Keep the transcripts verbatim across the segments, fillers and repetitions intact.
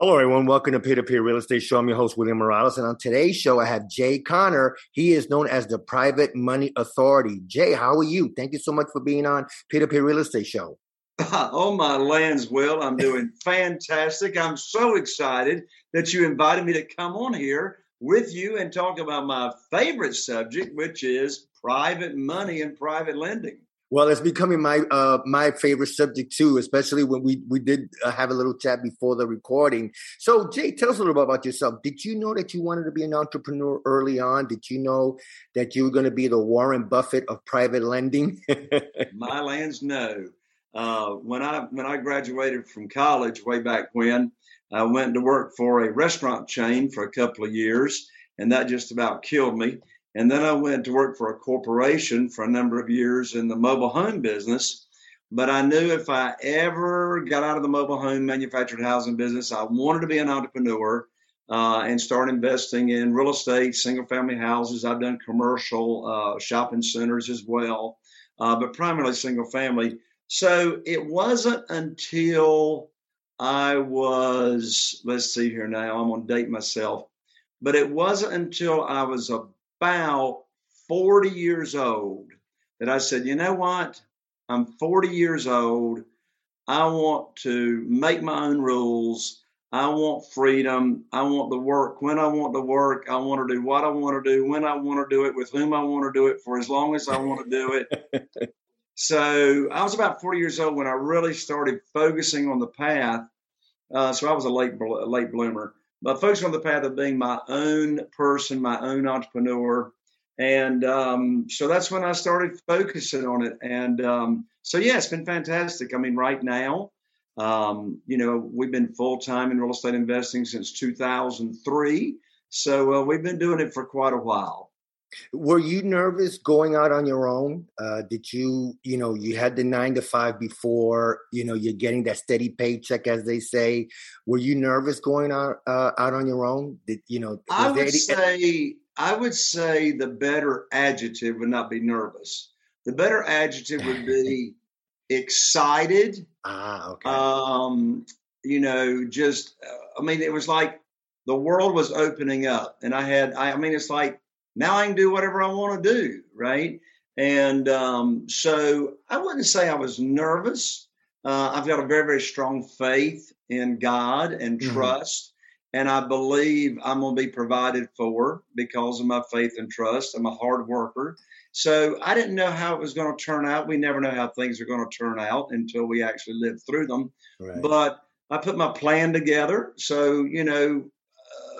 Hello, everyone. Welcome to Peer To Peer Real Estate Show. I'm your host, William Morales. And on today's show, I have Jay Conner. He is known as the Private Money Authority. Jay, how are you? Thank you so much for being on Peer To Peer Real Estate Show. Oh, my lands, Will. I'm doing fantastic. I'm so excited that you invited me to come on here with you and talk about my favorite subject, which is private money and private lending. Well, it's becoming my uh, my favorite subject, too, especially when we, we did uh, have a little chat before the recording. So, Jay, tell us a little bit about yourself. Did you know that you wanted to be an entrepreneur early on? Did you know that you were going to be the Warren Buffett of private lending? My lands, no. Uh, when I when I graduated from college way back when, I went to work for a restaurant chain for a couple of years, and that just about killed me. And then I went to work for a corporation for a number of years in the mobile home business. But I knew if I ever got out of the mobile home manufactured housing business, I wanted to be an entrepreneur uh, and start investing in real estate, single family houses. I've done commercial uh, shopping centers as well, uh, but primarily single family. So it wasn't until I was, let's see here now, I'm going to date myself, but it wasn't until I was a about forty years old that I said, you know what? I'm forty years old. I want to make my own rules. I want freedom. I want to work when I want to work. I want to do what I want to do, when I want to do it, with whom I want to do it, for as long as I want to do it. So I was about forty years old when I really started focusing on the path. Uh, so I was a late, a late bloomer. But focusing on the path of being my own person, my own entrepreneur. And um, so that's when I started focusing on it. And um, so, yeah, it's been fantastic. I mean, right now, um, you know, we've been full time in real estate investing since two thousand three. So uh, we've been doing it for quite a while. Were you nervous going out on your own? Uh, did you, you know, you had the nine to five before, you know, you're getting that steady paycheck, as they say. Were you nervous going out uh, out on your own? Did you know? I would any- say I would say the better adjective would not be nervous. The better adjective would be excited. Ah, okay. Um, you know, just uh, I mean, it was like the world was opening up, and I had I, I mean, it's like. Now I can do whatever I want to do, right? And um, so I wouldn't say I was nervous. Uh, I've got a very, very strong faith in God and trust. And I believe I'm going to be provided for because of my faith and trust. I'm a hard worker. So I didn't know how it was going to turn out. We never know how things are going to turn out until we actually live through them. Right. But I put my plan together. So, you know,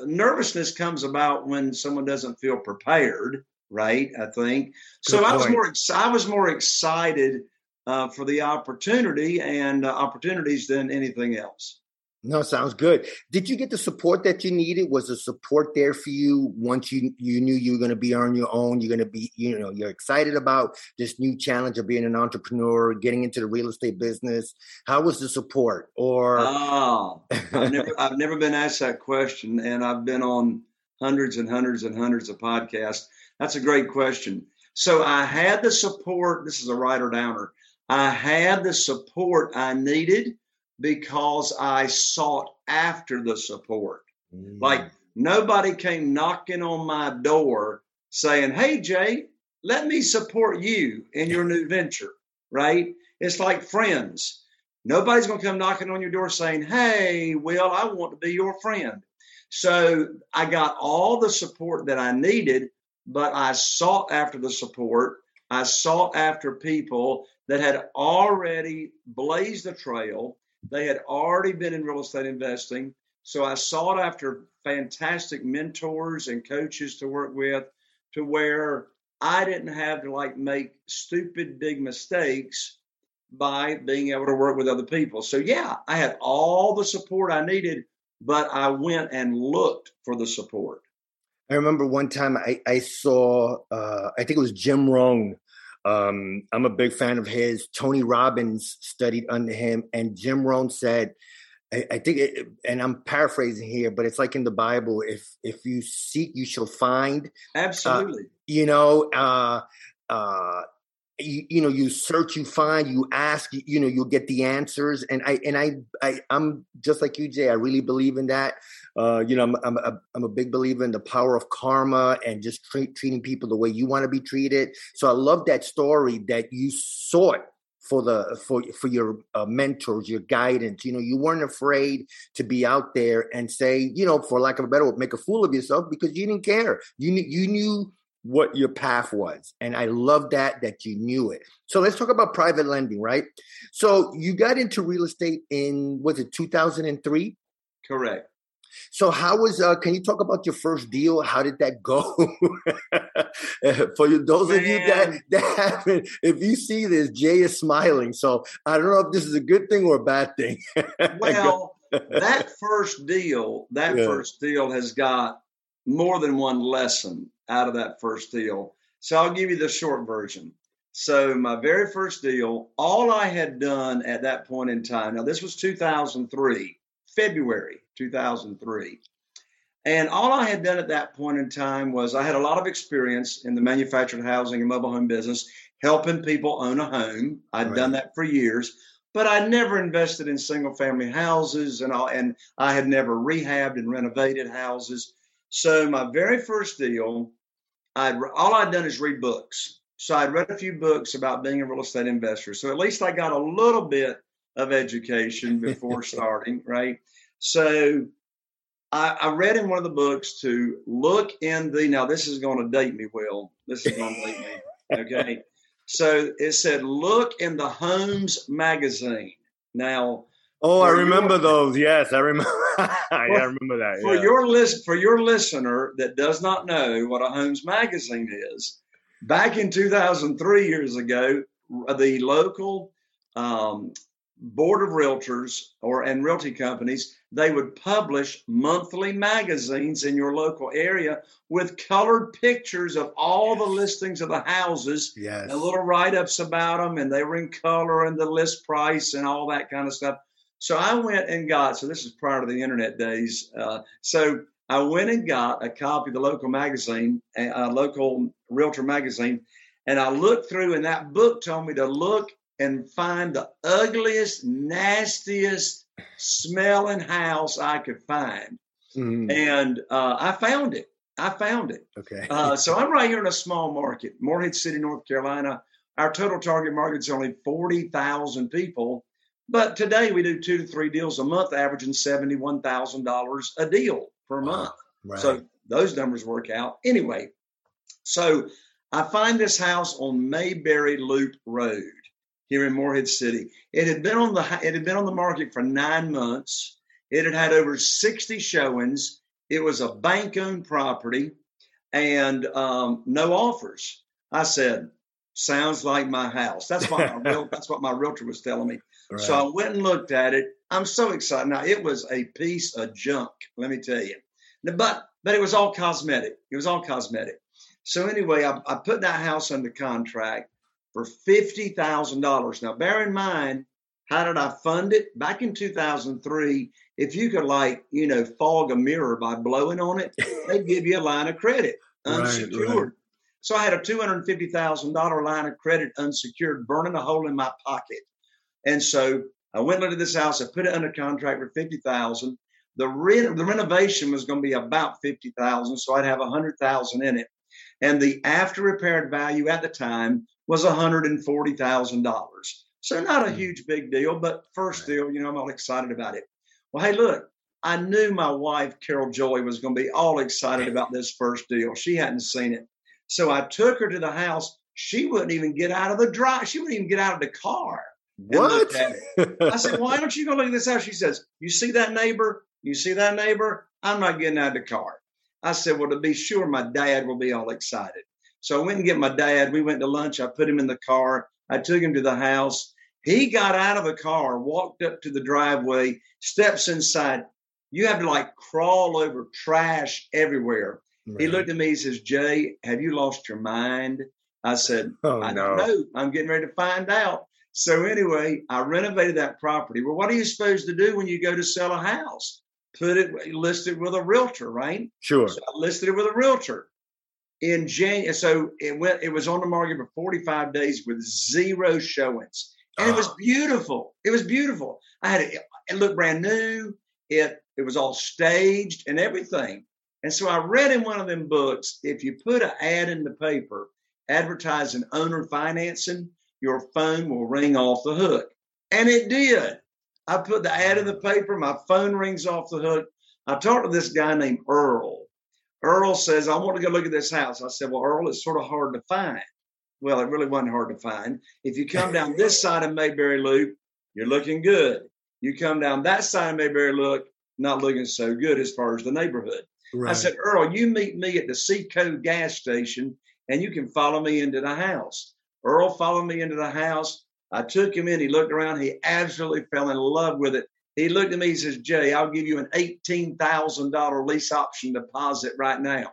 uh, nervousness comes about when someone doesn't feel prepared, right? I think. Good so point. I was more ex- I was more excited uh, for the opportunity and uh, opportunities than anything else. No, sounds good. Did you get the support that you needed? Was the support there for you once you, you knew you were going to be on your own? You're going to be, you know, you're excited about this new challenge of being an entrepreneur, getting into the real estate business. How was the support? Or oh, I've, never, I've never been asked that question, and I've been on hundreds and hundreds and hundreds of podcasts. That's a great question. So I had the support. This is a writer downer. I had the support I needed, because I sought after the support. Mm. Like nobody came knocking on my door saying, hey, Jay, let me support you in your new venture, right? It's like friends. Nobody's going to come knocking on your door saying, hey, Will, I want to be your friend. So I got all the support that I needed, but I sought after the support. I sought after people that had already blazed the trail. They had already been in real estate investing. So I sought after fantastic mentors and coaches to work with, to where I didn't have to like make stupid big mistakes by being able to work with other people. So yeah, I had all the support I needed, but I went and looked for the support. I remember one time I, I saw, uh, I think it was Jim Rohn. Um, I'm a big fan of his. Tony Robbins studied under him, and Jim Rohn said, I, I think, it, and I'm paraphrasing here, but it's like in the Bible, if if you seek, you shall find. Absolutely. Uh, you know, uh, uh, you, you know, you search, you find, you ask, you, you know, you'll get the answers. And I and I, I I'm just like you, Jay. I really believe in that. Uh, you know, I'm I'm a, I'm a big believer in the power of karma and just tra- treating people the way you want to be treated. So I love that story that you sought for the for for your uh, mentors, your guidance. You know, you weren't afraid to be out there and say, you know, for lack of a better word, make a fool of yourself because you didn't care. You knew, you knew what your path was, and I love that that you knew it. So let's talk about private lending, right? So you got into real estate in was it two thousand three? Correct. So how was, uh, can you talk about your first deal? How did that go? For you, those Man. Of you that, that haven't, if you see this, Jay is smiling. So I don't know if this is a good thing or a bad thing. Well, that first deal, that yeah. first deal has got more than one lesson out of that first deal. So I'll give you the short version. So my very first deal, all I had done at that point in time, now this was two thousand three, February two thousand three. And all I had done at that point in time was I had a lot of experience in the manufactured housing and mobile home business, helping people own a home. I'd right. done that for years, but I never invested in single family houses and all, and I had never rehabbed and renovated houses. So my very first deal, I'd, all I'd done is read books. So I'd read a few books about being a real estate investor. So at least I got a little bit of education before starting, right? So I, I read in one of the books to look in the, now this is going to date me, Will. This is going to date me, okay? So it said, look in the Homes magazine. Now. Oh, I remember your, those. Yes, I remember. For, I remember that. Yeah. For, your list, for your listener that does not know what a Homes magazine is, back in two thousand three years ago, the local um Board of Realtors or and realty companies, they would publish monthly magazines in your local area with colored pictures of all yes. the listings of the houses, yes. and little write-ups about them, and they were in color and the list price and all that kind of stuff. So I went and got, so this is prior to the internet days, uh, so I went and got a copy of the local magazine, a local realtor magazine, and I looked through, and that book told me to look and find the ugliest, nastiest smelling house I could find. Mm. And uh, I found it. I found it. Okay. Uh, so I'm right here in a small market, Morehead City, North Carolina. Our total target market is only forty thousand people, But today we do two to three deals a month, averaging seventy-one thousand dollars a deal per wow. month. Right. So those numbers work out. Anyway, so I find this house on Mayberry Loop Road here in Morehead City. It had been on the it had been on the market for nine months. It had had over sixty showings. It was a bank-owned property and um, no offers. I said, sounds like my house. That's what my, real, that's what my realtor was telling me. Right. So I went and looked at it. I'm so excited. Now, it was a piece of junk, let me tell you. But but it was all cosmetic. It was all cosmetic. So anyway, I, I put that house under contract for fifty thousand dollars. Now, bear in mind, how did I fund it? Back in two thousand three, if you could, like, you know, fog a mirror by blowing on it, they'd give you a line of credit, unsecured. Right, right. So I had a two hundred fifty thousand dollars line of credit, unsecured, burning a hole in my pocket. And so I went into this house. I put it under contract for fifty thousand dollars. The re- the renovation was going to be about fifty thousand dollars, so I'd have one hundred thousand dollars in it. And the after-repaired value at the time was one hundred forty thousand dollars. So not a huge big deal, but first deal, you know, I'm all excited about it. Well, hey, look, I knew my wife, Carol Joy, was going to be all excited about this first deal. She hadn't seen it. So I took her to the house. She wouldn't even get out of the drive. She wouldn't even get out of the car. What? I said, why aren't you going to look at this house? She says, you see that neighbor? You see that neighbor? I'm not getting out of the car. I said, well, to be sure, my dad will be all excited. So I went and get my dad. We went to lunch. I put him in the car. I took him to the house. He got out of the car, walked up to the driveway, steps inside. You have to, like, crawl over trash everywhere. Right. He looked at me, he says, Jay, have you lost your mind? I said, oh, I no. don't know. I'm getting ready to find out. So anyway, I renovated that property. Well, what are you supposed to do when you go to sell a house? Put it, list it with a realtor, right? Sure. So I listed it with a realtor. In January, so it went. It was on the market for forty-five days with zero showings, and uh-huh. it was beautiful. It was beautiful. I had it, it looked brand new. It it was all staged and everything. And so I read in one of them books: if you put an ad in the paper advertising owner financing, your phone will ring off the hook. And it did. I put the ad in the paper. My phone rings off the hook. I talked to this guy named Earl. Earl says, I want to go look at this house. I said, well, Earl, it's sort of hard to find. Well, it really wasn't hard to find. If you come down this side of Mayberry Loop, you're looking good. You come down that side of Mayberry Loop, not looking so good as far as the neighborhood. Right. I said, Earl, you meet me at the Seaco gas station, and you can follow me into the house. Earl followed me into the house. I took him in. He looked around. He absolutely fell in love with it. He looked at me, he says, Jay, I'll give you an eighteen thousand dollars lease option deposit right now.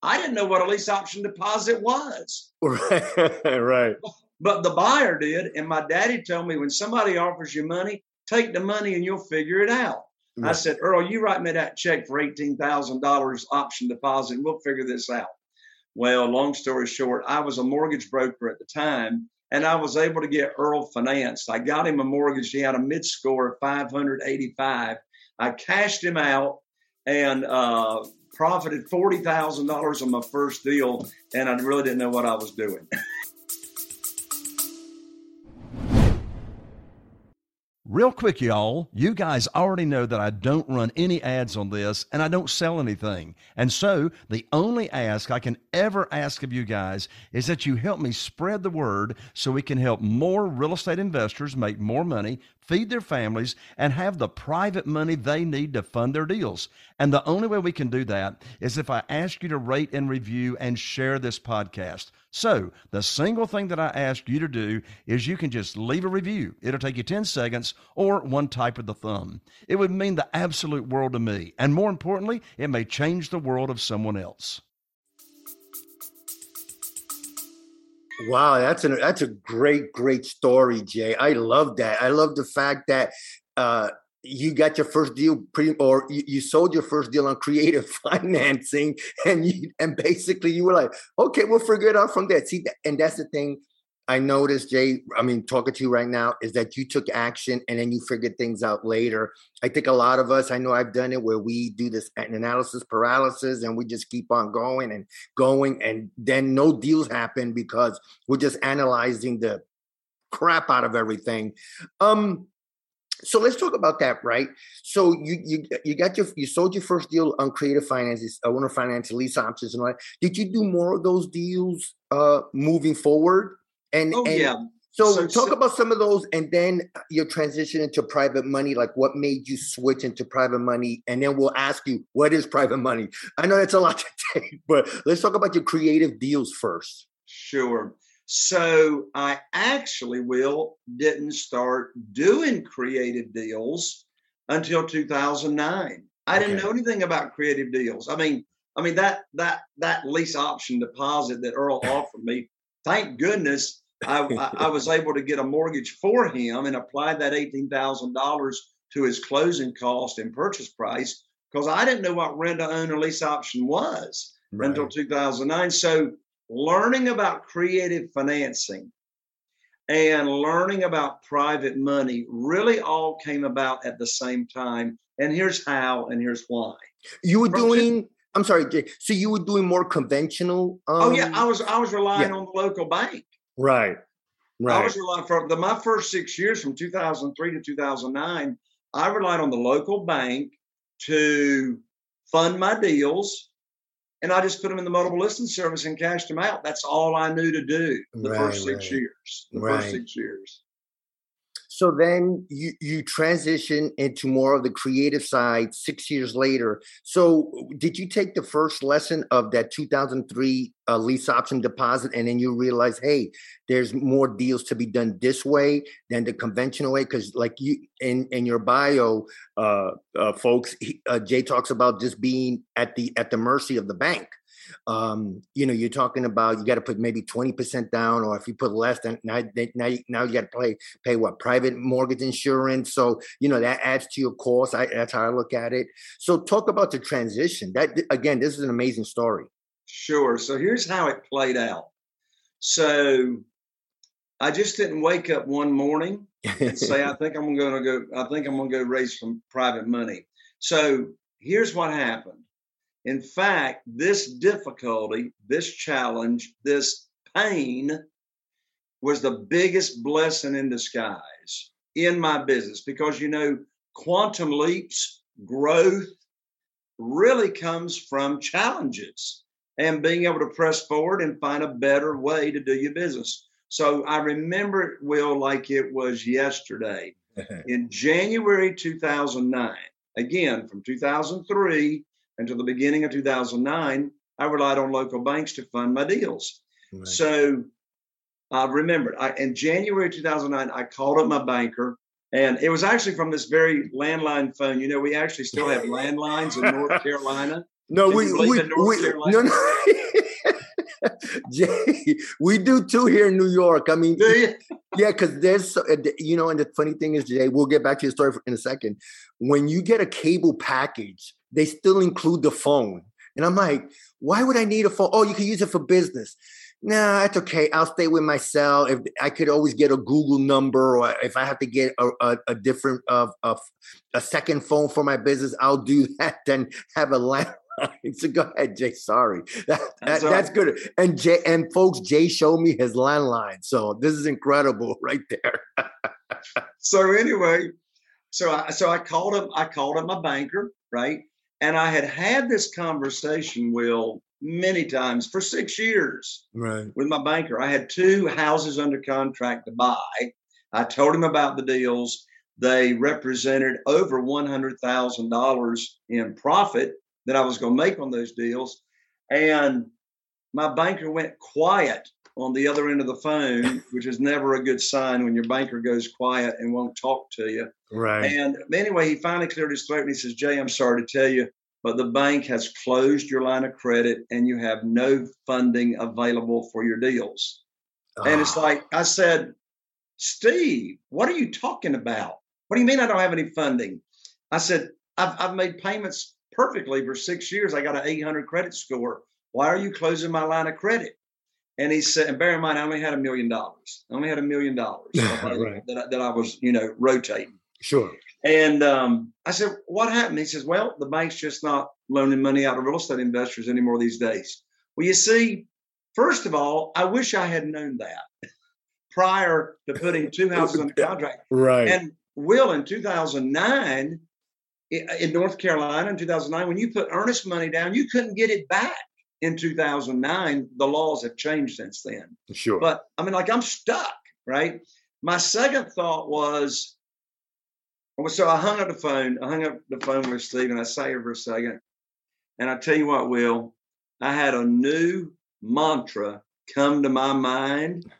I didn't know what a lease option deposit was. Right. But the buyer did. And my daddy told me, when somebody offers you money, take the money and you'll figure it out. Right. I said, Earl, you write me that check for eighteen thousand dollars option deposit. And we'll figure this out. Well, long story short, I was a mortgage broker at the time. And I was able to get Earl financed. I got him a mortgage. He had a mid score of five hundred eighty-five. I cashed him out and uh, profited forty thousand dollars on my first deal. And I really didn't know what I was doing. Real quick, y'all, you guys already know that I don't run any ads on this and I don't sell anything. And so the only ask I can ever ask of you guys is that you help me spread the word so we can help more real estate investors make more money, feed their families, and have the private money they need to fund their deals. And the only way we can do that is if I ask you to rate and review and share this podcast. So the single thing that I ask you to do is you can just leave a review. It'll take you ten seconds or one type of the thumb. It would mean the absolute world to me. And more importantly, it may change the world of someone else. Wow, that's an that's a great, great story, Jay. I love that. I love the fact that uh, you got your first deal, pre, or you, you sold your first deal on creative financing, and you, and basically you were like, okay, we'll figure it out from there. See, and that's the thing I noticed, Jay. I mean, talking to you right now is that you took action and then you figured things out later. I think a lot of us, I know I've done it, where we do this analysis paralysis and we just keep on going and going, and then no deals happen because we're just analyzing the crap out of everything. Um, So let's talk about that, right? So you you you got your you sold your first deal on creative finances, owner finance, lease options, and all that. Did you do more of those deals uh, moving forward? And oh and yeah. So, so talk so, about some of those, and then your transition into private money. Like, what made you switch into private money? And then we'll ask you, what is private money? I know that's a lot to take, but let's talk about your creative deals first. Sure. So I actually, Will, didn't start doing creative deals until two thousand nine. I okay. didn't know anything about creative deals. I mean, I mean that that that lease option deposit that Earl offered me, thank goodness I, I, I was able to get a mortgage for him and applied that eighteen thousand dollars to his closing cost and purchase price, because I didn't know what rent to own or lease option was right. until two thousand nine. So learning about creative financing and learning about private money really all came about at the same time. And here's how, and here's why. You were doing, I'm sorry, Jay. So you were doing more conventional? Um, oh yeah, I was. I was relying yeah. on the local bank. Right, right. I was relying for the my first six years, from two thousand three to two thousand nine. I relied on the local bank to fund my deals. And I just put them in the multiple listing service and cashed them out. That's all I knew to do the right, first six right. years. The right. first six years. So then you, you transition into more of the creative side six years later. So did you take the first lesson of that two thousand three uh, lease option deposit, and then you realize, hey, there's more deals to be done this way than the conventional way? Because like you in, in your bio, uh, uh, folks, he, uh, Jay talks about just being at the at the mercy of the bank. Um, you know, you're talking about you got to put maybe twenty percent down, or if you put less, then now now you, now you got to pay pay what private mortgage insurance. So you know that adds to your cost. I, that's how I look at it. So talk about the transition. That again, this is an amazing story. Sure. So here's how it played out. So I just didn't wake up one morning and say, I think I'm going to go. I think I'm going to go raise some private money. So here's what happened. In fact, this difficulty, this challenge, this pain was the biggest blessing in disguise in my business, because, you know, quantum leaps, growth really comes from challenges and being able to press forward and find a better way to do your business. So I remember it, Will, like it was yesterday. In January two thousand nine, again, from two thousand three until the beginning of two thousand nine, I relied on local banks to fund my deals. Right. So uh, remembered, I remembered in January two thousand nine, I called up my banker, and it was actually from this very landline phone. You know, we actually still have landlines in North Carolina. No, Did we, we, in North we Carolina? no, no. Jay, we do too here in New York. I mean, do you? Yeah, because there's, you know, and the funny thing is, Jay, we'll get back to your story in a second. When you get a cable package, they still include the phone. And I'm like, why would I need a phone? Oh, you can use it for business. Nah, that's okay. I'll stay with my cell. If I could always get a Google number, or if I have to get a, a, a different, uh, a, a second phone for my business, I'll do that than have a landline. So go ahead, Jay. Sorry. That, that, that's good. And Jay, and folks, Jay showed me his landline. So this is incredible right there. So anyway, so I, so I called up, I called up my banker, right? And I had had this conversation, Will, many times for six years right. with my banker. I had two houses under contract to buy. I told him about the deals. They represented over one hundred thousand dollars in profit that I was going to make on those deals. And my banker went quiet on the other end of the phone, which is never a good sign when your banker goes quiet and won't talk to you. Right. And anyway, he finally cleared his throat and he says, Jay, I'm sorry to tell you, but the bank has closed your line of credit and you have no funding available for your deals. Oh. And it's like, I said, Steve, what are you talking about? What do you mean I don't have any funding? I said, I've, I've made payments perfectly for six years. I got an eight hundred credit score. Why are you closing my line of credit? And he said, and bear in mind, I only had a million dollars. I only had a million dollars that I was, you know, rotating. Sure. And um, I said, what happened? He says, well, the bank's just not loaning money out to real estate investors anymore these days. Well, you see, first of all, I wish I had known that prior to putting two houses under contract. Right. And Will, in two thousand nine, in North Carolina, in two thousand nine, when you put earnest money down, you couldn't get it back in two thousand nine. The laws have changed since then. Sure. But I mean, like, I'm stuck, right? My second thought was, so I hung up the phone. I hung up the phone with Steve, and I sat here for a second. And I tell you what, Will, I had a new mantra come to my mind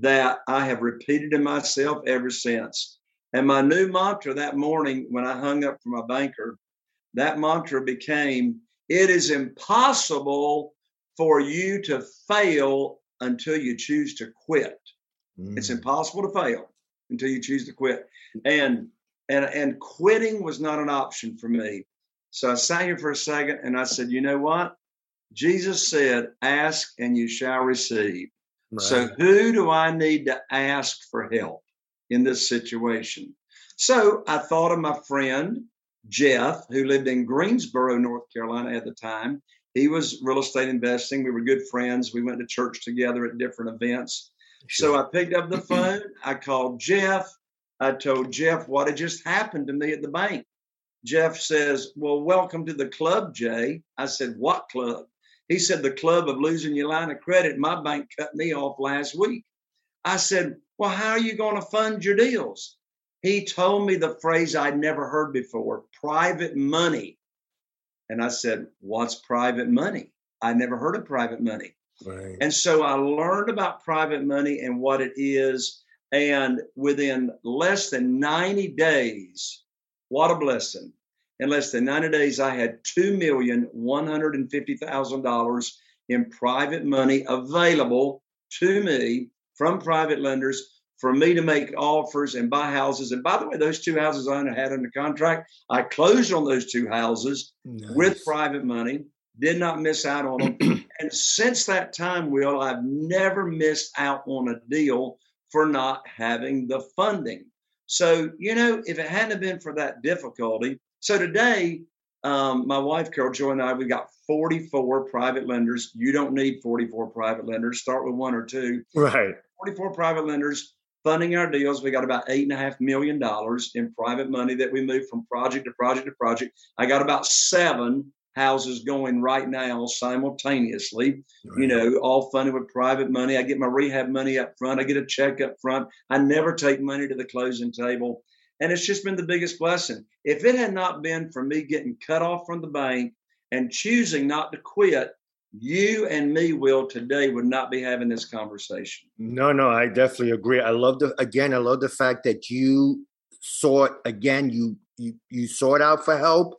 that I have repeated to myself ever since. And my new mantra that morning when I hung up from my banker, that mantra became, it is impossible for you to fail until you choose to quit. Mm. It's impossible to fail until you choose to quit. And and and quitting was not an option for me. So I sat here for a second and I said, you know what? Jesus said, ask and you shall receive. Right. So who do I need to ask for help in this situation? So I thought of my friend, Jeff, who lived in Greensboro, North Carolina at the time. He was real estate investing. We were good friends. We went to church together at different events. Sure. So I picked up the phone. I called Jeff. I told Jeff what had just happened to me at the bank. Jeff says, well, welcome to the club, Jay. I said, what club? He said, the club of losing your line of credit. My bank cut me off last week. I said, well, how are you going to fund your deals? He told me the phrase I'd never heard before, private money. And I said, what's private money? I never heard of private money. Right. And so I learned about private money and what it is. And within less than ninety days, what a blessing. In less than ninety days, I had two million one hundred fifty thousand dollars in private money available to me from private lenders for me to make offers and buy houses. And by the way, those two houses I had under contract, I closed on those two houses nice. With private money, did not miss out on them. And since that time, Will, I've never missed out on a deal for not having the funding. So, you know, if it hadn't been for that difficulty, so today, um, my wife, Carol Joy, and I, we've got forty-four private lenders. You don't need forty-four private lenders. Start with one or two. Right. forty-four private lenders funding our deals. We got about eight and a half million dollars in private money that we move from project to project to project. I got about seven houses going right now simultaneously, right. You know, all funded with private money. I get my rehab money up front. I get a check up front. I never take money to the closing table. And it's just been the biggest blessing. If it had not been for me getting cut off from the bank and choosing not to quit, you and me, Will, today would not be having this conversation. No, no, I definitely agree. I love the, again, I love the fact that you sought, again, you, you, you sought out for help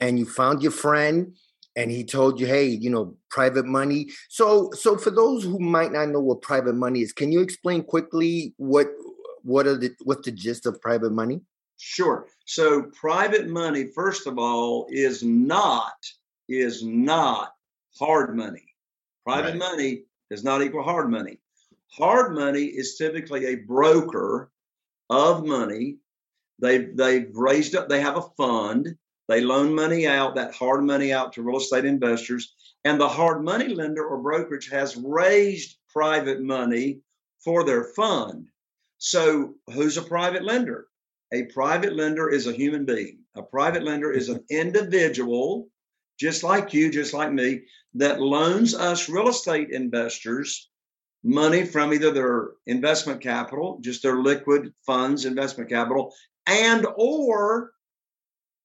and you found your friend and he told you, hey, you know, private money. So, so for those who might not know what private money is, can you explain quickly what, What are the what's the gist of private money? Sure. So private money, first of all, is not is not hard money. Private right. money does not equal hard money. Hard money is typically a broker of money. They've they've raised up, they have a fund, they loan money out, that hard money out to real estate investors, and the hard money lender or brokerage has raised private money for their fund. So who's a private lender? A private lender is a human being. A private lender is an individual, just like you, just like me, that loans us real estate investors money from either their investment capital, just their liquid funds, investment capital, and or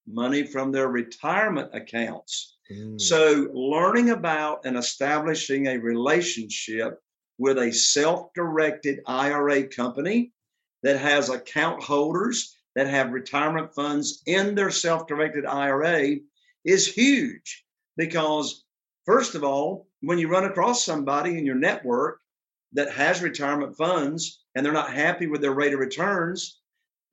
money from their retirement accounts. Mm. So learning about and establishing a relationship with a self-directed I R A company that has account holders that have retirement funds in their self-directed I R A is huge because, first of all, when you run across somebody in your network that has retirement funds and they're not happy with their rate of returns,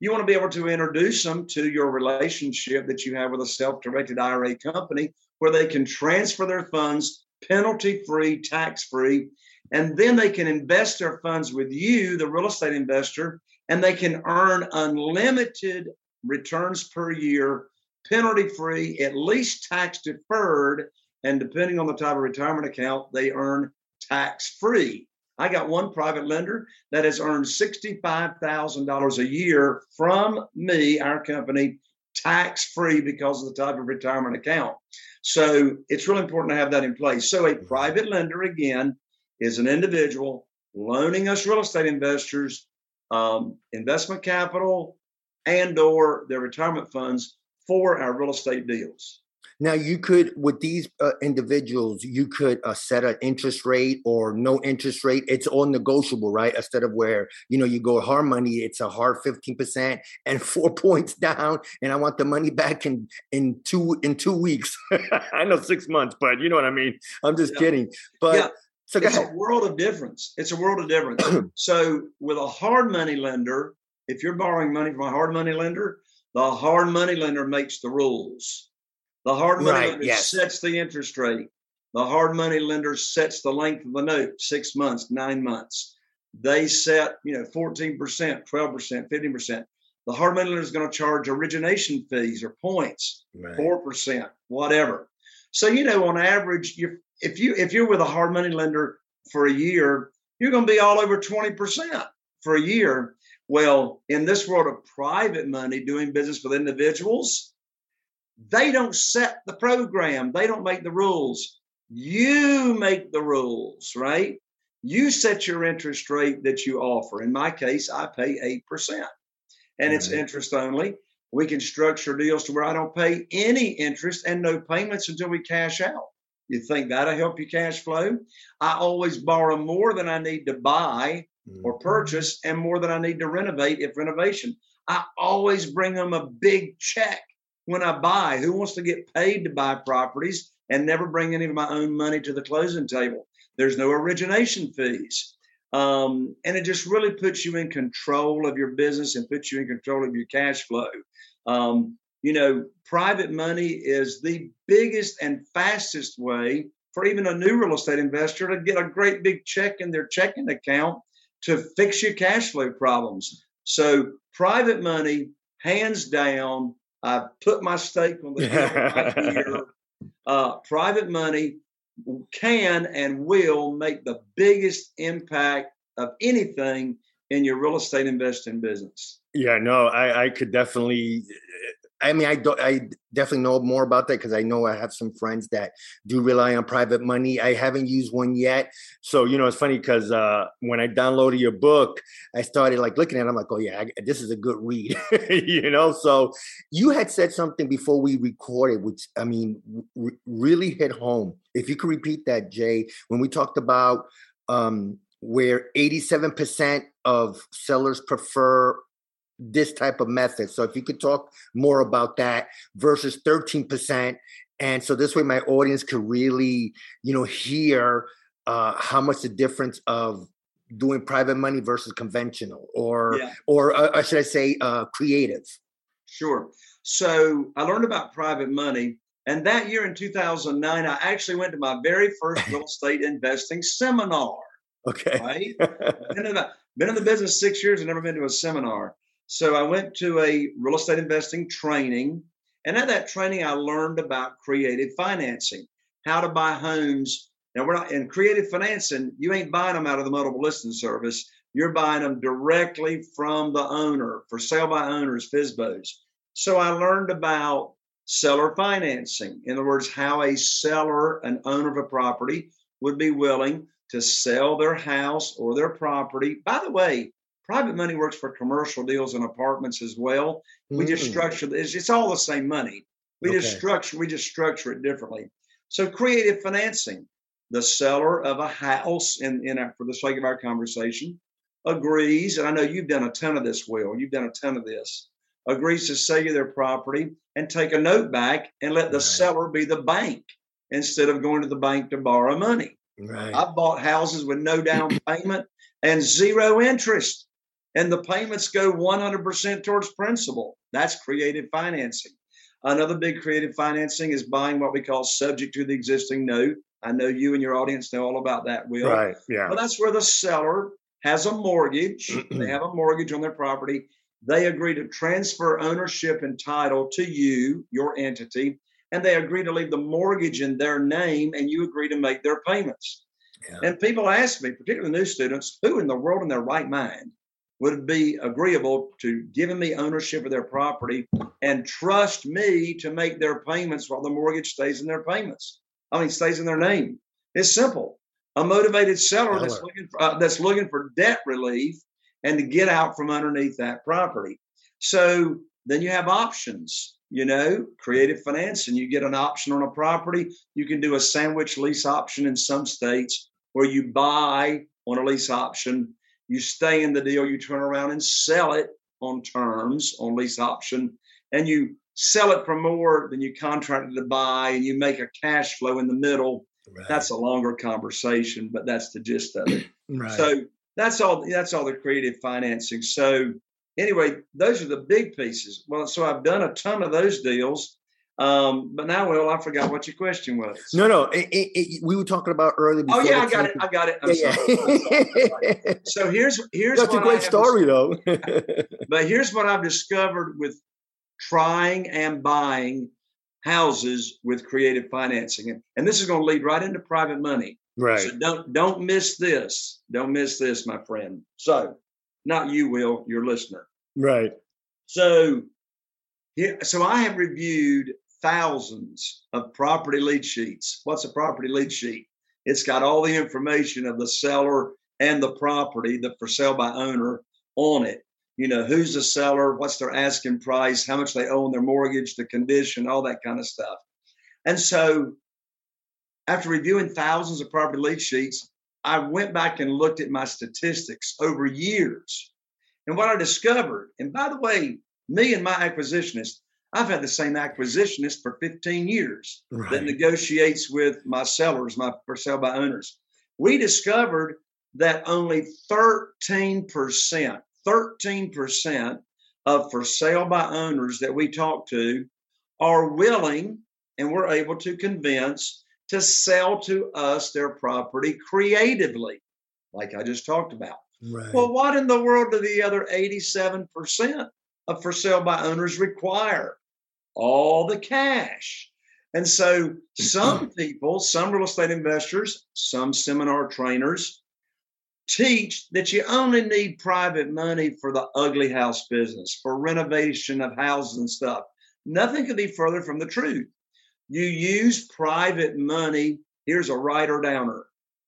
you want to be able to introduce them to your relationship that you have with a self-directed I R A company where they can transfer their funds penalty-free, tax-free, and then they can invest their funds with you, the real estate investor, and they can earn unlimited returns per year, penalty-free, at least tax-deferred, and depending on the type of retirement account, they earn tax-free. I got one private lender that has earned sixty-five thousand dollars a year from me, our company, tax-free because of the type of retirement account. So it's really important to have that in place. So a private lender, again, is an individual loaning us real estate investors um, investment capital and or their retirement funds for our real estate deals. Now, you could, with these uh, individuals, you could uh, set an interest rate or no interest rate. It's all negotiable, right? Instead of where, you know, you go hard money, it's a hard fifteen percent and four points down. And I want the money back in, in two in two weeks. I know six months, but you know what I mean? I'm just yeah. kidding. But yeah. so it's ahead. a world of difference. It's a world of difference. So with a hard money lender, if you're borrowing money from a hard money lender, the hard money lender makes the rules. The hard money right, lender yes. sets the interest rate. The hard money lender sets the length of the note, six months, nine months. They set, you know, fourteen percent, twelve percent, fifteen percent. The hard money lender is going to charge origination fees or points, right. four percent, whatever. So, you know, on average, you're, if, you, if you're with a hard money lender for a year, you're going to be all over twenty percent for a year. Well, in this world of private money, doing business with individuals, they don't set the program. They don't make the rules. You make the rules, right? You set your interest rate that you offer. In my case, I pay eight percent and it's interest only. We can structure deals to where I don't pay any interest and no payments until we cash out. You think that'll help you cash flow? I always borrow more than I need to buy or purchase and more than I need to renovate if renovation. I always bring them a big check. When I buy, who wants to get paid to buy properties and never bring any of my own money to the closing table? There's no origination fees. Um, and it just really puts you in control of your business and puts you in control of your cash flow. Um, you know, private money is the biggest and fastest way for even a new real estate investor to get a great big check in their checking account to fix your cash flow problems. So private money, hands down, I put my stake on the table right here. Uh, private money can and will make the biggest impact of anything in your real estate investing business. Yeah, no, I, I could definitely. I mean, I do, I definitely know more about that because I know I have some friends that do rely on private money. I haven't used one yet. So, you know, it's funny because uh, when I downloaded your book, I started like looking at it. I'm like, oh, yeah, I, this is a good read, you know. So you had said something before we recorded, which, I mean, re- really hit home. If you could repeat that, Jay, when we talked about um, where eighty-seven percent of sellers prefer this type of method. So if you could talk more about that versus thirteen percent. And so this way my audience could really, you know, hear uh, how much the difference of doing private money versus conventional or, yeah. or uh, should I say uh, creative? Sure. So I learned about private money. And that year in two thousand nine, I actually went to my very first real estate investing seminar. Okay. Right? been, in the, been in the business six years and never been to a seminar. So I went to a real estate investing training, and at that training, I learned about creative financing, how to buy homes. Now, we're not in creative financing. You ain't buying them out of the multiple listing service. You're buying them directly from the owner for sale by owners, F S B Os. So I learned about seller financing. In other words, how a seller, an owner of a property, would be willing to sell their house or their property. By the way, private money works for commercial deals and apartments as well. We mm. just structure it's, it's all the same money. We okay. just structure we just structure it differently. So creative financing, the seller of a house, in, in our, for the sake of our conversation, agrees, and I know you've done a ton of this, Will. You've done a ton of this. Agrees to sell you their property and take a note back and let the right. seller be the bank instead of going to the bank to borrow money. Right. I've bought houses with no down payment and zero interest. And the payments go one hundred percent towards principal. That's creative financing. Another big creative financing is buying what we call subject to the existing note. I know you and your audience know all about that, Will. Right, yeah. But that's where the seller has a mortgage. They have a mortgage on their property. They agree to transfer ownership and title to you, your entity, and they agree to leave the mortgage in their name, and you agree to make their payments. Yeah. And people ask me, particularly new students, who in the world in their right mind would be agreeable to giving me ownership of their property and trust me to make their payments while the mortgage stays in their payments? I mean, stays in their name. It's simple. A motivated seller that's looking for, uh, that's looking for debt relief and to get out from underneath that property. So then you have options, you know, creative financing. You get an option on a property. You can do a sandwich lease option in some states where you buy on a lease option. You stay in the deal. You turn around and sell it on terms on lease option, and you sell it for more than you contracted to buy, and you make a cash flow in the middle. Right. That's a longer conversation, but that's the gist of it. Right. So that's all. That's all the creative financing. So anyway, those are the big pieces. Well, so I've done a ton of those deals, um, but now, Will, I forgot what your question was. No, no, it, it, it, we were talking about earlier. Oh yeah, I got it. I got it. I'm yeah, sorry. Yeah. I'm sorry. So here's here's that's what a great story though. But here's what I've discovered with trying and buying houses with creative financing. And, and this is going to lead right into private money. Right. So don't, don't miss this. Don't miss this, my friend. So not you, Will, your listener. Right. So, yeah, so I have reviewed thousands of property lead sheets. What's a property lead sheet? It's got all the information of the seller and the property, the for sale by owner on it. You know, who's the seller, what's their asking price, how much they owe on their mortgage, the condition, all that kind of stuff. And so after reviewing thousands of property lead sheets, I went back and looked at my statistics over years. And what I discovered, and by the way, me and my acquisitionist, I've had the same acquisitionist for fifteen years right. that negotiates with my sellers, my for sale by owners. We discovered that only thirteen percent thirteen percent of for sale by owners that we talk to are willing and we're able to convince to sell to us their property creatively, like I just talked about. Right. Well, what in the world do the other eighty-seven percent of for sale by owners require? All the cash. And so some people, some real estate investors, some seminar trainers, teach that you only need private money for the ugly house business, for renovation of houses and stuff. Nothing could be further from the truth. You use private money. Here's a rider downer.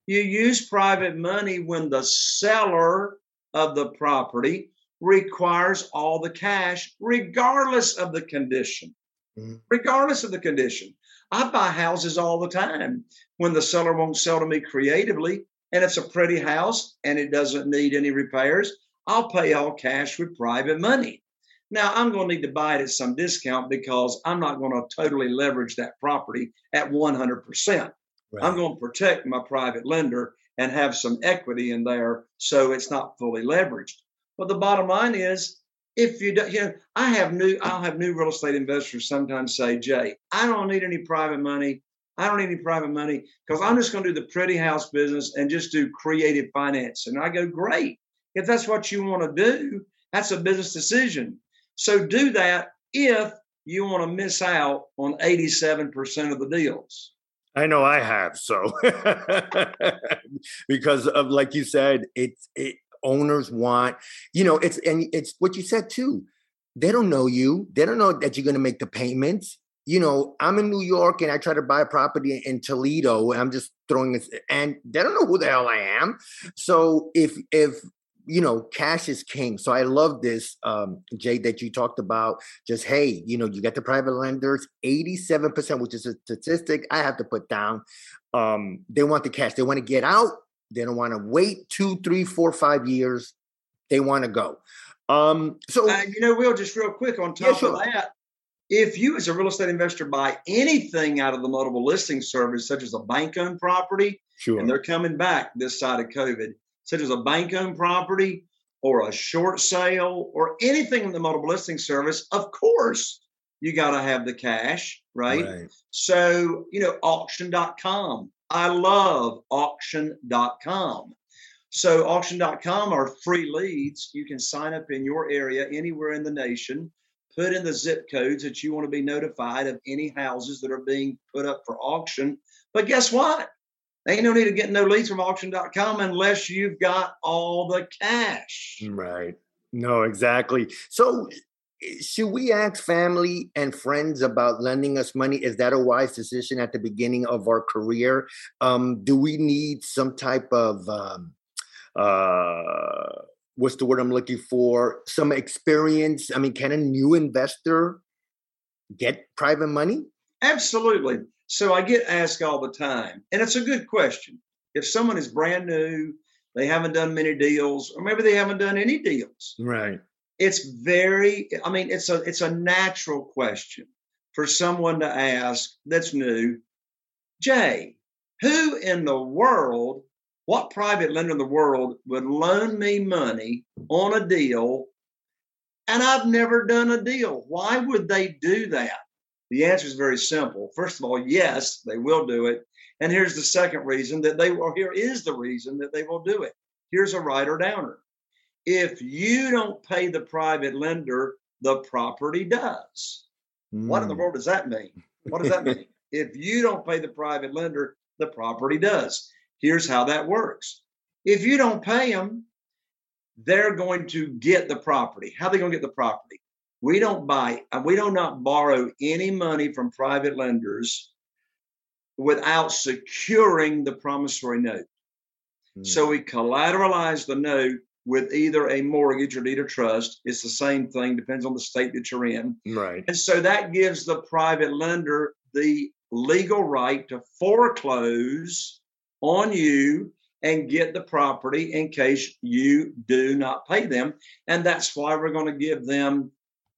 You use private money when the seller of the property requires all the cash, regardless of the condition, mm-hmm. regardless of the condition. I buy houses all the time when the seller won't sell to me creatively. And it's a pretty house and it doesn't need any repairs. I'll pay all cash with private money. Now, I'm going to need to buy it at some discount because I'm not going to totally leverage that property at one hundred percent. Right. I'm going to protect my private lender and have some equity in there so it's not fully leveraged. But the bottom line is, if you don't, you know, I have new, I'll have new real estate investors sometimes say, Jay, I don't need any private money. I don't need any private money because I'm just going to do the pretty house business and just do creative finance. And I go, great. If that's what you want to do, that's a business decision. So do that if you want to miss out on eighty-seven percent of the deals. I know I have. So because of, like you said, it's it, owners want, you know, it's, and it's what you said too. They don't know you. They don't know that you're going to make the payments. You know, I'm in New York and I try to buy a property in Toledo and I'm just throwing this and they don't know who the hell I am. So if, if, you know, cash is king. So I love this, um, Jay, that you talked about just, hey, you know, you got the private lenders, eighty-seven percent, which is a statistic I have to put down. Um, they want the cash. They want to get out. They don't want to wait two, three, four, five years. They want to go. Um, so, uh, you know, Will, just real quick on top yeah, sure. of that. If you as a real estate investor buy anything out of the multiple listing service, such as a bank-owned property, sure. and they're coming back this side of COVID, such as a bank-owned property or a short sale or anything in the multiple listing service, of course, you got to have the cash, right? right? So, you know, auction dot com. I love auction dot com. So auction dot com are free leads. You can sign up in your area, anywhere in the nation. Put in the zip codes that you want to be notified of any houses that are being put up for auction. But guess what? Ain't no need to get no leads from auction dot com unless you've got all the cash. Right. No, exactly. So should we ask family and friends about lending us money? Is that a wise decision at the beginning of our career? Um, do we need some type of, um, uh, what's the word I'm looking for? Some experience? I mean, can a new investor get private money? Absolutely. So I get asked all the time, and it's a good question. If someone is brand new, they haven't done many deals, or maybe they haven't done any deals. Right. It's very, I mean, it's a it's a natural question for someone to ask that's new. Jay, who in the world, what private lender in the world would loan me money on a deal, and I've never done a deal? Why would they do that? The answer is very simple. First of all, yes, they will do it. And here's the second reason that they will, here is the reason that they will do it. Here's a rider downer. If you don't pay the private lender, the property does. Mm. What in the world does that mean? What does that mean? If you don't pay the private lender, the property does. Here's how that works. If you don't pay them, they're going to get the property. How are they going to get the property? We don't buy, we do not borrow any money from private lenders without securing the promissory note. Mm. So we collateralize the note with either a mortgage or deed of trust. It's the same thing, depends on the state that you're in. Right. And so that gives the private lender the legal right to foreclose on you and get the property in case you do not pay them. And that's why we're going to give them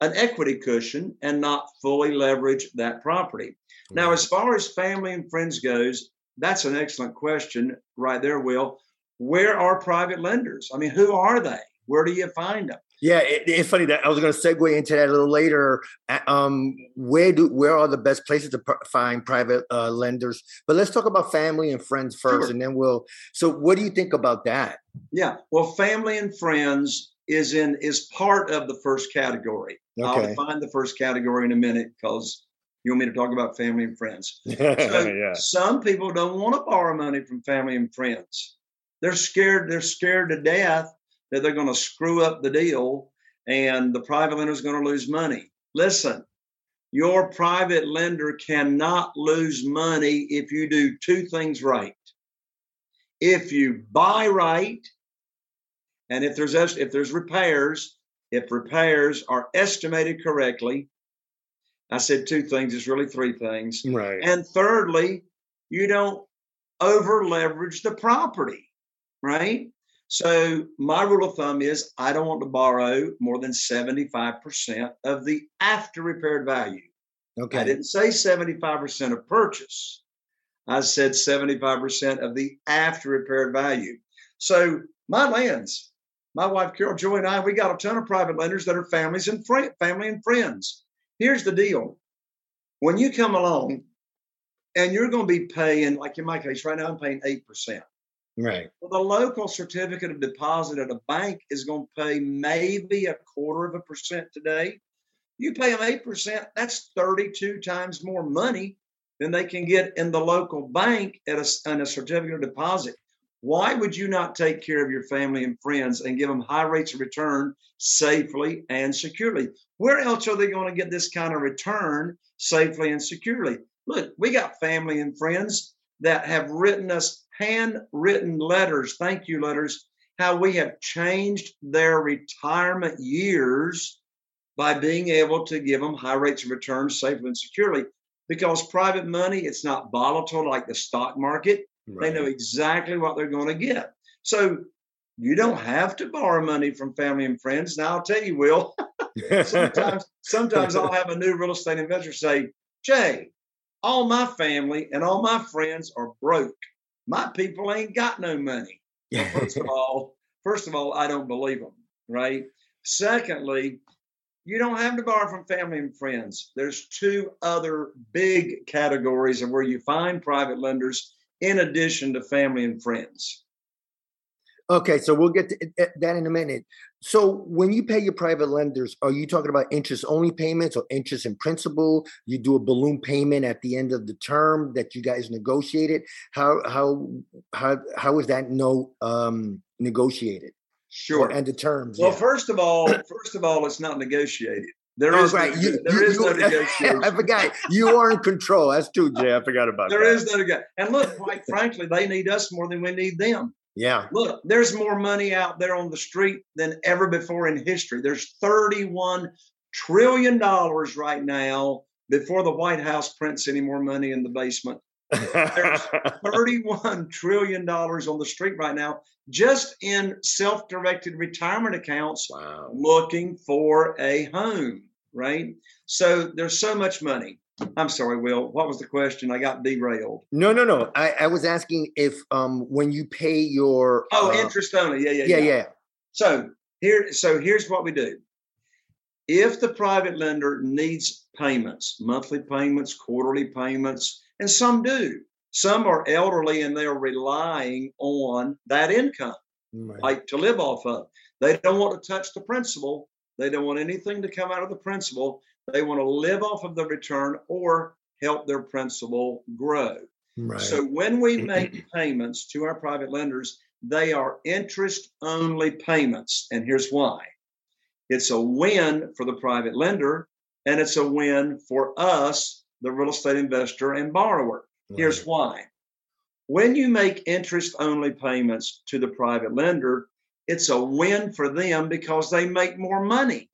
an equity cushion and not fully leverage that property. Now, as far as family and friends goes, that's an excellent question right there, Will. Where are private lenders? I mean, who are they? Where do you find them? Yeah, it, it's funny that I was going to segue into that a little later. Um, where do where are the best places to pr- find private uh, lenders? But let's talk about family and friends first, sure. And then we'll. So, what do you think about that? Yeah, well, family and friends is in is part of the first category. Okay. I'll define the first category in a minute because you want me to talk about family and friends. So yeah. Some people don't want to borrow money from family and friends. They're scared. They're scared to death that they're going to screw up the deal and the private lender is going to lose money. Listen, your private lender cannot lose money if you do two things right. If you buy right, and if there's if there's repairs, if repairs are estimated correctly. I said two things. It's really three things. Right. And thirdly, you don't over leverage the property. Right. So my rule of thumb is I don't want to borrow more than seventy-five percent of the after repaired value. Okay. I didn't say seventy-five percent of purchase. I said seventy-five percent of the after repaired value. So my lands, my wife, Carol Joy, and I, we got a ton of private lenders that are families and fr- family and friends. Here's the deal. When you come along and you're going to be paying, like in my case right now, I'm paying eight percent. Right. Well, the local certificate of deposit at a bank is going to pay maybe a quarter of a percent today. You pay them eight percent, that's thirty-two times more money than they can get in the local bank at a, on a certificate of deposit. Why would you not take care of your family and friends and give them high rates of return safely and securely? Where else are they going to get this kind of return safely and securely? Look, we got family and friends that have written us handwritten letters, thank you letters, how we have changed their retirement years by being able to give them high rates of return safely and securely. Because private money, it's not volatile like the stock market. Right. They know exactly what they're going to get. So you don't have to borrow money from family and friends. Now, I'll tell you, Will, sometimes, sometimes I'll have a new real estate investor say, Jay, all my family and all my friends are broke. My people ain't got no money. Well, first of all, first of all, I don't believe them, right? Secondly, you don't have to borrow from family and friends. There's two other big categories of where you find private lenders in addition to family and friends. Okay, so we'll get to that in a minute. So when you pay your private lenders, are you talking about interest-only payments or interest in principal? You do a balloon payment at the end of the term that you guys negotiated. How how how how is that no um, negotiated? Sure. And the terms. Well, yeah. first of all, first of all, it's not negotiated. There oh, is right. no, you, there you, is you, no negotiation. I forgot. You are in control. That's true, Jay. I forgot about there that. There is no negotiation. And look, quite frankly, they need us more than we need them. Yeah. Look, there's more money out there on the street than ever before in history. There's thirty-one trillion dollars right now. Before the White House prints any more money in the basement. There's thirty-one trillion dollars on the street right now, just in self-directed retirement accounts wow. looking for a home, right? So there's so much money. I'm sorry, Will. What was the question? I got derailed. No, no, no. I, I was asking if um, when you pay your oh uh, interest only. Yeah, yeah, yeah, yeah, yeah. So here, so here's what we do. If the private lender needs payments, monthly payments, quarterly payments, and some do. Some are elderly and they are relying on that income, right. like to live off of. They don't want to touch the principal. They don't want anything to come out of the principal. They want to live off of the return or help their principal grow. Right. So when we make payments to our private lenders, they are interest-only payments. And here's why. It's a win for the private lender, and it's a win for us, the real estate investor and borrower. Right. Here's why. When you make interest-only payments to the private lender, it's a win for them because they make more money.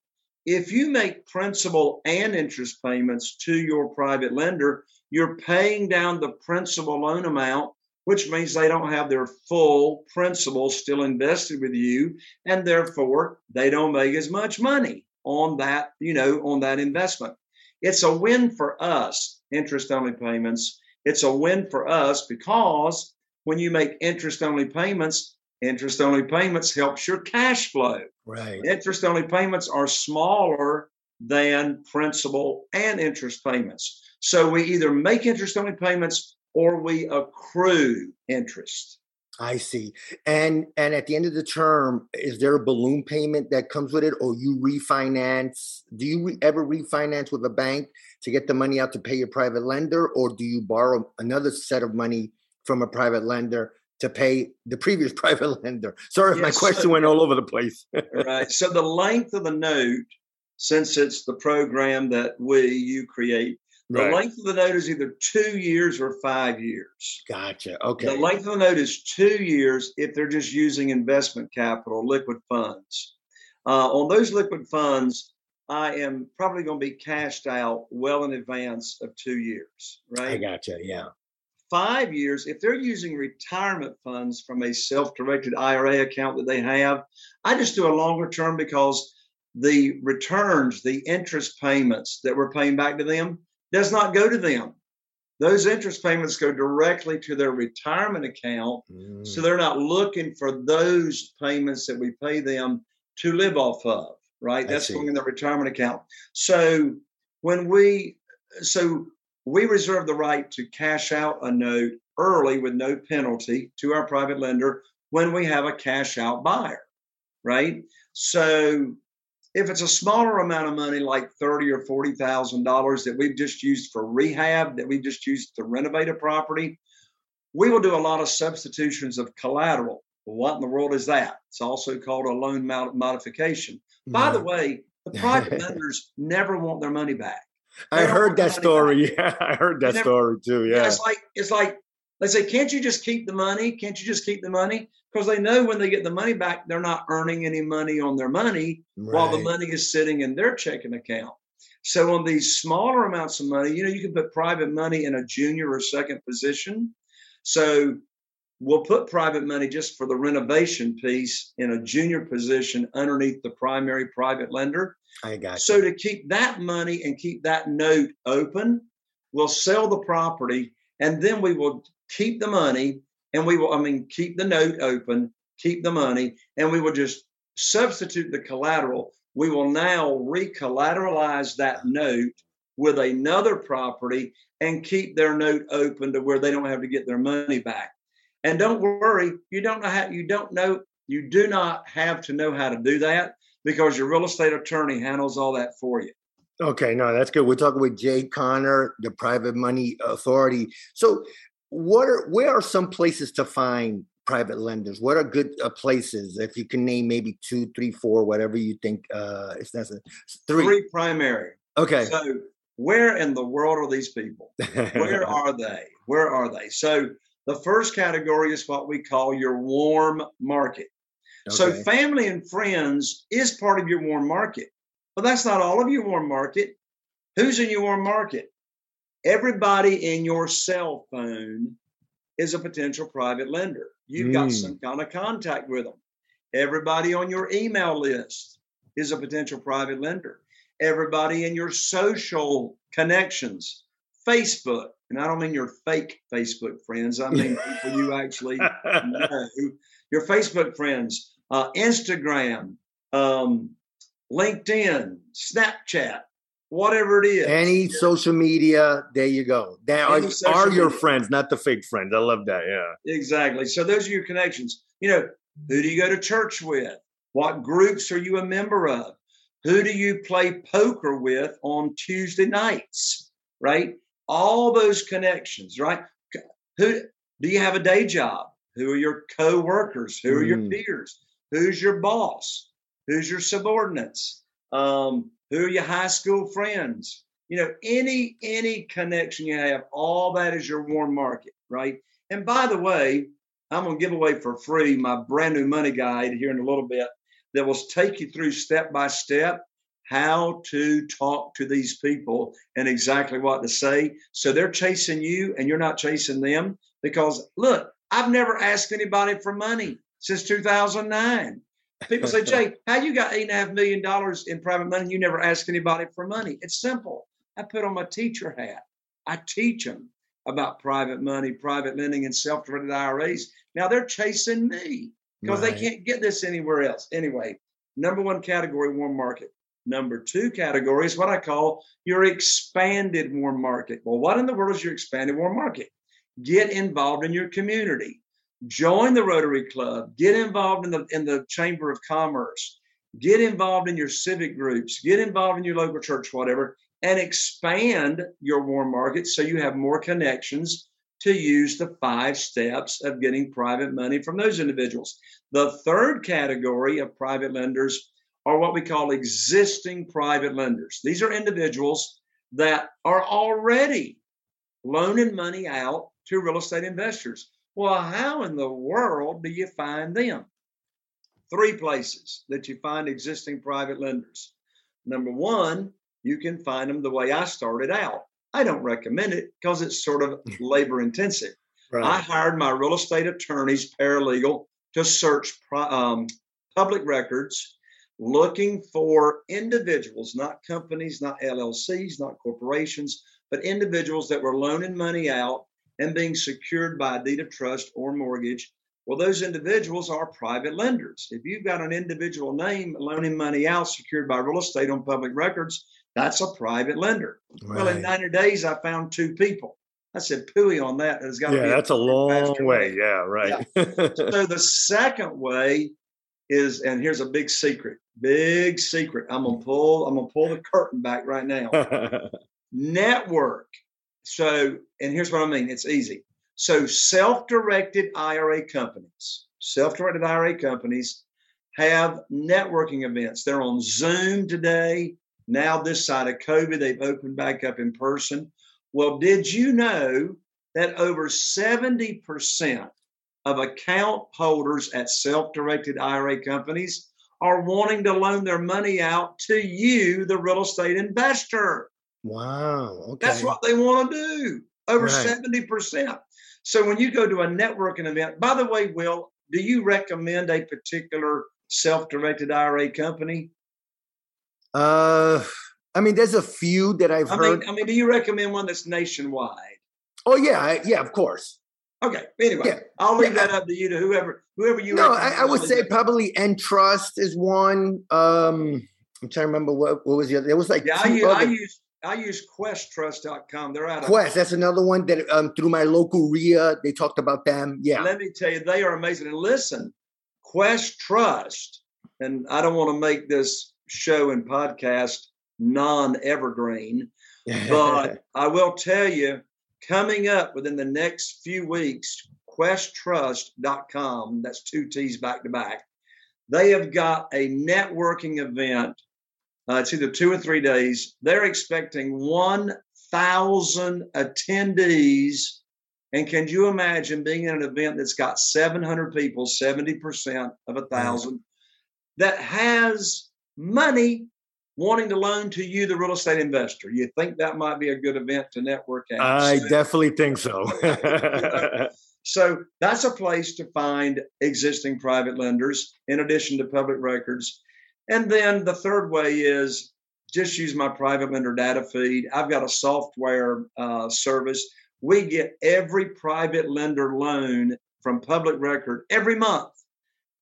If you make principal and interest payments to your private lender, you're paying down the principal loan amount, which means they don't have their full principal still invested with you, and therefore they don't make as much money on that, you know, on that investment. It's a win for us, interest-only payments. It's a win for us because when you make interest-only payments, interest-only payments helps your cash flow. Right. Interest-only payments are smaller than principal and interest payments. So we either make interest-only payments or we accrue interest. I see. And and at the end of the term, is there a balloon payment that comes with it, or you refinance? Do you re- ever refinance with a bank to get the money out to pay your private lender, or do you borrow another set of money from a private lender to pay the previous private lender? Sorry if yes, my question so, went all over the place. Right. So the length of the note, since it's the program that we, you create, the right. length of the note is either two years or five years. Gotcha. Okay. The length of the note is two years if they're just using investment capital, liquid funds. Uh, on those liquid funds, I am probably going to be cashed out well in advance of two years, right? I gotcha, yeah. Five years, if they're using retirement funds from a self-directed I R A account that they have, I just do a longer term because the returns, the interest payments that we're paying back to them does not go to them. Those interest payments go directly to their retirement account. Mm. So they're not looking for those payments that we pay them to live off of, right? That's going in their retirement account. So when we, so we reserve the right to cash out a note early with no penalty to our private lender when we have a cash out buyer, right? So if it's a smaller amount of money, like thirty thousand dollars or forty thousand dollars that we've just used for rehab, that we've just used to renovate a property, we will do a lot of substitutions of collateral. What in the world is that? It's also called a loan modification. By the way, the private lenders never want their money back. I heard that story. Yeah, I heard that story too. Yeah. yeah, it's like it's like they say, can't you just keep the money? Can't you just keep the money? Because they know when they get the money back, they're not earning any money on their money right. while the money is sitting in their checking account. So on these smaller amounts of money, you know, you can put private money in a junior or second position. So we'll put private money just for the renovation piece in a junior position underneath the primary private lender. I got you. So to keep that money and keep that note open, we'll sell the property and then we will keep the money and we will, I mean, keep the note open, keep the money, and we will just substitute the collateral. We will now re-collateralize that note with another property and keep their note open to where they don't have to get their money back. And don't worry, you don't know how, you don't know You do not have to know how to do that because your real estate attorney handles all that for you. Okay, no, that's good. We're talking with Jay Conner, the Private Money Authority. So what are, where are some places to find private lenders? What are good uh, places? If you can name maybe two, three, four, whatever you think. Uh, if that's a, three. Three primary. Okay. So where in the world are these people? Where are they? Where are they? So the first category is what we call your warm market. Okay. So family and friends is part of your warm market. But that's not all of your warm market. Who's in your warm market? Everybody in your cell phone is a potential private lender. You've mm. got some kind of contact with them. Everybody on your email list is a potential private lender. Everybody in your social connections, Facebook, and I don't mean your fake Facebook friends. I mean people you actually know. Your Facebook friends, uh, Instagram, um, LinkedIn, Snapchat, whatever it is. Any yeah. social media, there you go. They are, are your friends, not the fake friends. I love that, yeah. Exactly. So those are your connections. You know, who do you go to church with? What groups are you a member of? Who do you play poker with on Tuesday nights, right? All those connections, right? Who do you have a day job? Who are your co-workers? Who are mm. your peers? Who's your boss? Who's your subordinates? Um, who are your high school friends? You know, any any connection you have, all that is your warm market, right? And by the way, I'm going to give away for free my brand new money guide here in a little bit that will take you through step by step how to talk to these people and exactly what to say. So they're chasing you and you're not chasing them because, look, I've never asked anybody for money since two thousand nine. People say, Jay, how you got eight and a half million dollars in private money? You never ask anybody for money. It's simple. I put on my teacher hat. I teach them about private money, private lending, and self-directed I R As. Now they're chasing me because right. they can't get this anywhere else. Anyway, number one category, warm market. Number two category is what I call your expanded warm market. Well, what in the world is your expanded warm market? Get involved in your community. Join the Rotary Club, get involved in the in the Chamber of Commerce, get involved in your civic groups, get involved in your local church, whatever, and expand your warm market so you have more connections to use the five steps of getting private money from those individuals. The third category of private lenders are what we call existing private lenders. These are individuals that are already loaning money out to real estate investors. Well, how in the world do you find them? Three places that you find existing private lenders. Number one, you can find them the way I started out. I don't recommend it because it's sort of labor intensive. Right. I hired my real estate attorney's paralegal to search um, public records looking for individuals, not companies, not L L Cs, not corporations, but individuals that were loaning money out and being secured by a deed of trust or mortgage. Well, those individuals are private lenders. If you've got an individual name loaning money out secured by real estate on public records, that's a private lender. Right. Well, in ninety days, I found two people. I said, pooey on that. It's got to yeah, be that's a, a long way. Name. Yeah, right. Yeah. So the second way is, and here's a big secret, big secret. I'm going to pull, I'm going to pull the curtain back right now. Network. So, and here's what I mean. It's easy. So self-directed I R A companies, self-directed I R A companies have networking events. They're on Zoom today. Now this side of COVID, they've opened back up in person. Well, did you know that over seventy percent of account holders at self-directed I R A companies are wanting to loan their money out to you, the real estate investor? Wow. Okay. That's what they want to do. Over right. seventy percent. So when you go to a networking event, by the way, Will, do you recommend a particular self-directed I R A company? Uh, I mean, there's a few that I've I heard. Mean, I mean, do you recommend one that's nationwide? Oh, yeah. I, yeah, of course. Okay. Anyway, yeah. I'll leave yeah. that up to you, to whoever, whoever you No, I, I would say that. Probably Entrust is one. Um, I'm trying to remember what, what was the other. It was like yeah, two I, other- I used. I use Quest Trust dot com. They're out of Quest. That's another one that um, through my local R I A, they talked about them. Yeah. Let me tell you, they are amazing. And listen, Quest Trust, and I don't want to make this show and podcast non-evergreen, but I will tell you, coming up within the next few weeks, Quest Trust dot com, that's two T's back to back, they have got a networking event. Uh, it's either two or three days. They're expecting one thousand attendees. And can you imagine being in an event that's got seven hundred people, seventy percent of a thousand, that has money wanting to loan to you, the real estate investor? You think that might be a good event to network at? I so, definitely think so. So that's a place to find existing private lenders in addition to public records. And then the third way is just use my private lender data feed. I've got a software uh, service. We get every private lender loan from public record every month.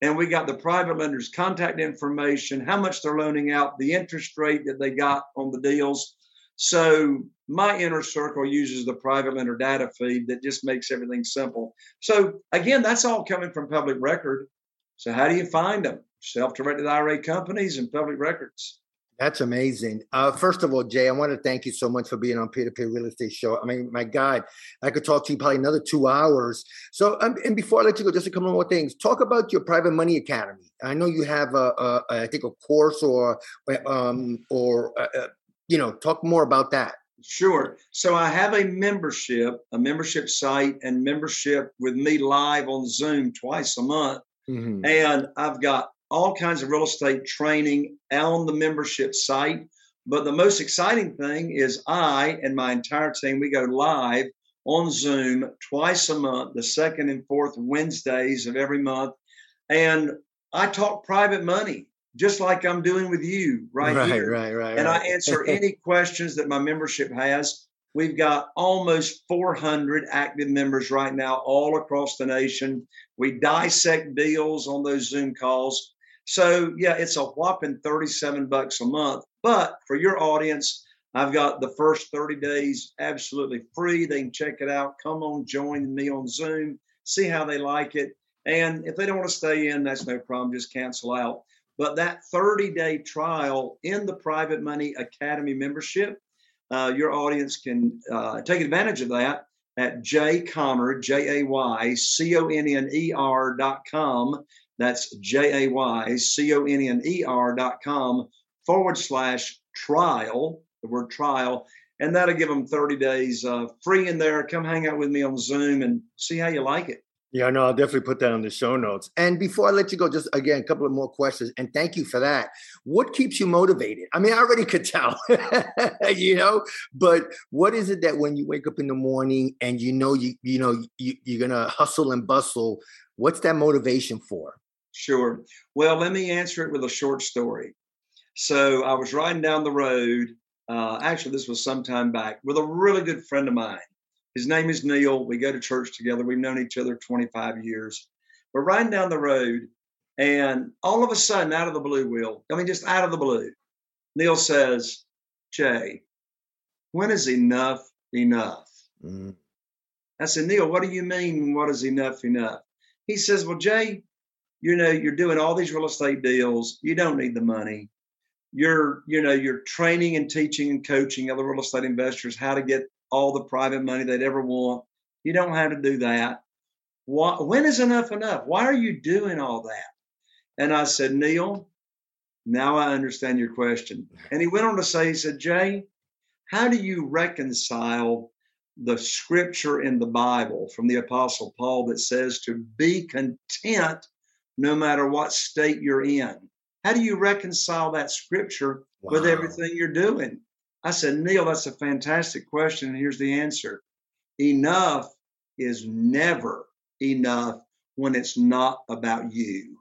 And we got the private lender's contact information, how much they're loaning out, the interest rate that they got on the deals. So my inner circle uses the private lender data feed that just makes everything simple. So again, that's all coming from public record. So how do you find them? Self-directed I R A companies and public records. That's amazing. Uh, first of all, Jay, I want to thank you so much for being on Peer to Peer Real Estate Show. I mean, my God, I could talk to you probably another two hours. So, um, and before I let you go, just a couple more things. Talk about your Private Money Academy. I know you have a, a, a I think, a course or, um, or uh, you know, talk more about that. Sure. So I have a membership, a membership site, and membership with me live on Zoom twice a month, mm-hmm. and I've got all kinds of real estate training on the membership site. But the most exciting thing is I and my entire team, we go live on Zoom twice a month, the second and fourth Wednesdays of every month. And I talk private money, just like I'm doing with you right, right here. Right, right, and right. I answer any questions that my membership has. We've got almost four hundred active members right now all across the nation. We dissect deals on those Zoom calls. So yeah, it's a whopping thirty-seven bucks a month. But for your audience, I've got the first thirty days absolutely free. They can check it out. Come on, join me on Zoom, see how they like it. And if they don't want to stay in, that's no problem. Just cancel out. But that thirty-day trial in the Private Money Academy membership, uh, your audience can uh, take advantage of that at Jay Conner, J A Y C O N N E R dot com. That's J A Y C O N N E R dot com forward slash trial, the word trial. And that'll give them thirty days uh, free in there. Come hang out with me on Zoom and see how you like it. Yeah, no, I'll definitely put that on the show notes. And before I let you go, just again, a couple of more questions. And thank you for that. What keeps you motivated? I mean, I already could tell, you know, but what is it that when you wake up in the morning and you know, you you know, you, you're going to hustle and bustle, what's that motivation for? Sure. Well, let me answer it with a short story. So I was riding down the road. Uh, actually, this was some time back with a really good friend of mine. His name is Neil. We go to church together. We've known each other twenty-five years. We're riding down the road, and all of a sudden, out of the blue, Will, I mean, just out of the blue, Neil says, Jay, when is enough enough? Mm-hmm. I said, Neil, what do you mean? What is enough enough? He says, well, Jay, you know, you're doing all these real estate deals. You don't need the money. You're, you know, you're training and teaching and coaching other real estate investors how to get all the private money they'd ever want. You don't have to do that. Why, when is enough enough? Why are you doing all that? And I said, Neil, now I understand your question. And he went on to say, he said, Jay, how do you reconcile the scripture in the Bible from the Apostle Paul that says to be content no matter what state you're in? How do you reconcile that scripture wow. with everything you're doing? I said, Neil, that's a fantastic question. And here's the answer. Enough is never enough when it's not about you.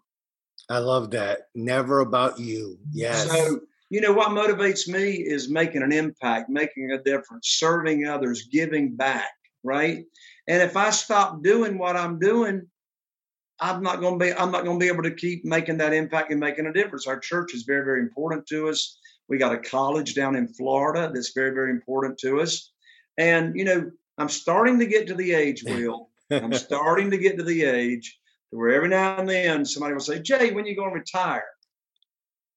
I love that. Never about you. Yes. So, you know, what motivates me is making an impact, making a difference, serving others, giving back, right? And if I stop doing what I'm doing, I'm not going to be, I'm not going to be able to keep making that impact and making a difference. Our church is very, very important to us. We got a college down in Florida that's very, very important to us. And, you know, I'm starting to get to the age, Will. I'm starting to get to the age where every now and then somebody will say, Jay, when are you going to retire?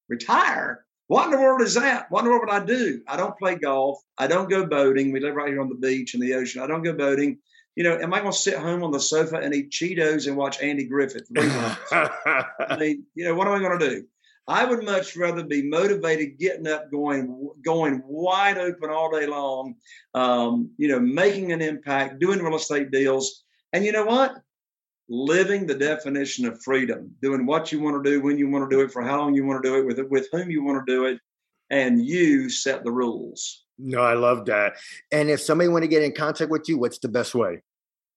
Retire? What in the world is that? What in the world would I do? I don't play golf. I don't go boating. We live right here on the beach and the ocean. I don't go boating. You know, am I going to sit home on the sofa and eat Cheetos and watch Andy Griffith? I mean, you know, what am I going to do? I would much rather be motivated, getting up, going, going wide open all day long, um, you know, making an impact, doing real estate deals. And you know what? Living the definition of freedom, doing what you want to do, when you want to do it, for how long you want to do it, with with whom you want to do it, and you set the rules. No, I love that. And if somebody want to get in contact with you, what's the best way?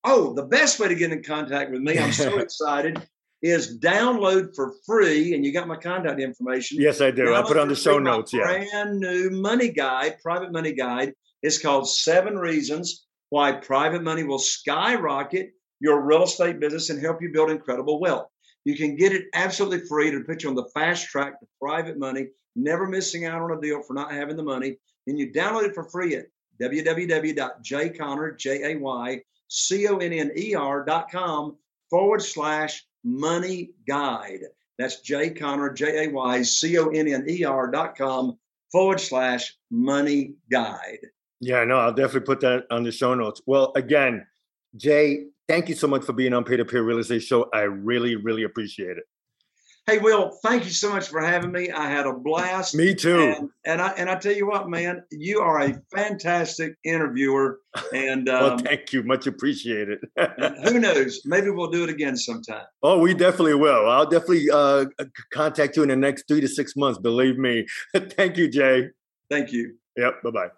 Oh, the best way to get in contact with me, I'm so excited, is download for free, and you got my contact information. Yes, I do. Download I put on the show notes. Yeah, brand new money guide, private money guide. It's called Seven Reasons Why Private Money Will Skyrocket Your Real Estate Business and Help You Build Incredible Wealth. You can get it absolutely free to put you on the fast track to private money, never missing out on a deal for not having the money. And you download it for free at www.jayconner.com forward slash money guide. That's Jay Conner, J A Y C O N N E R dot com forward slash money guide. Yeah, no, I'll definitely put that on the show notes. Well, again, Jay, thank you so much for being on Peer to Peer Real Estate Show. I really, really appreciate it. Hey, Will, thank you so much for having me. I had a blast. Me too. And, and I and I tell you what, man, you are a fantastic interviewer. And um, well, thank you. Much appreciated. Who knows? Maybe we'll do it again sometime. Oh, we definitely will. I'll definitely uh, contact you in the next three to six months. Believe me. Thank you, Jay. Thank you. Yep. Bye-bye.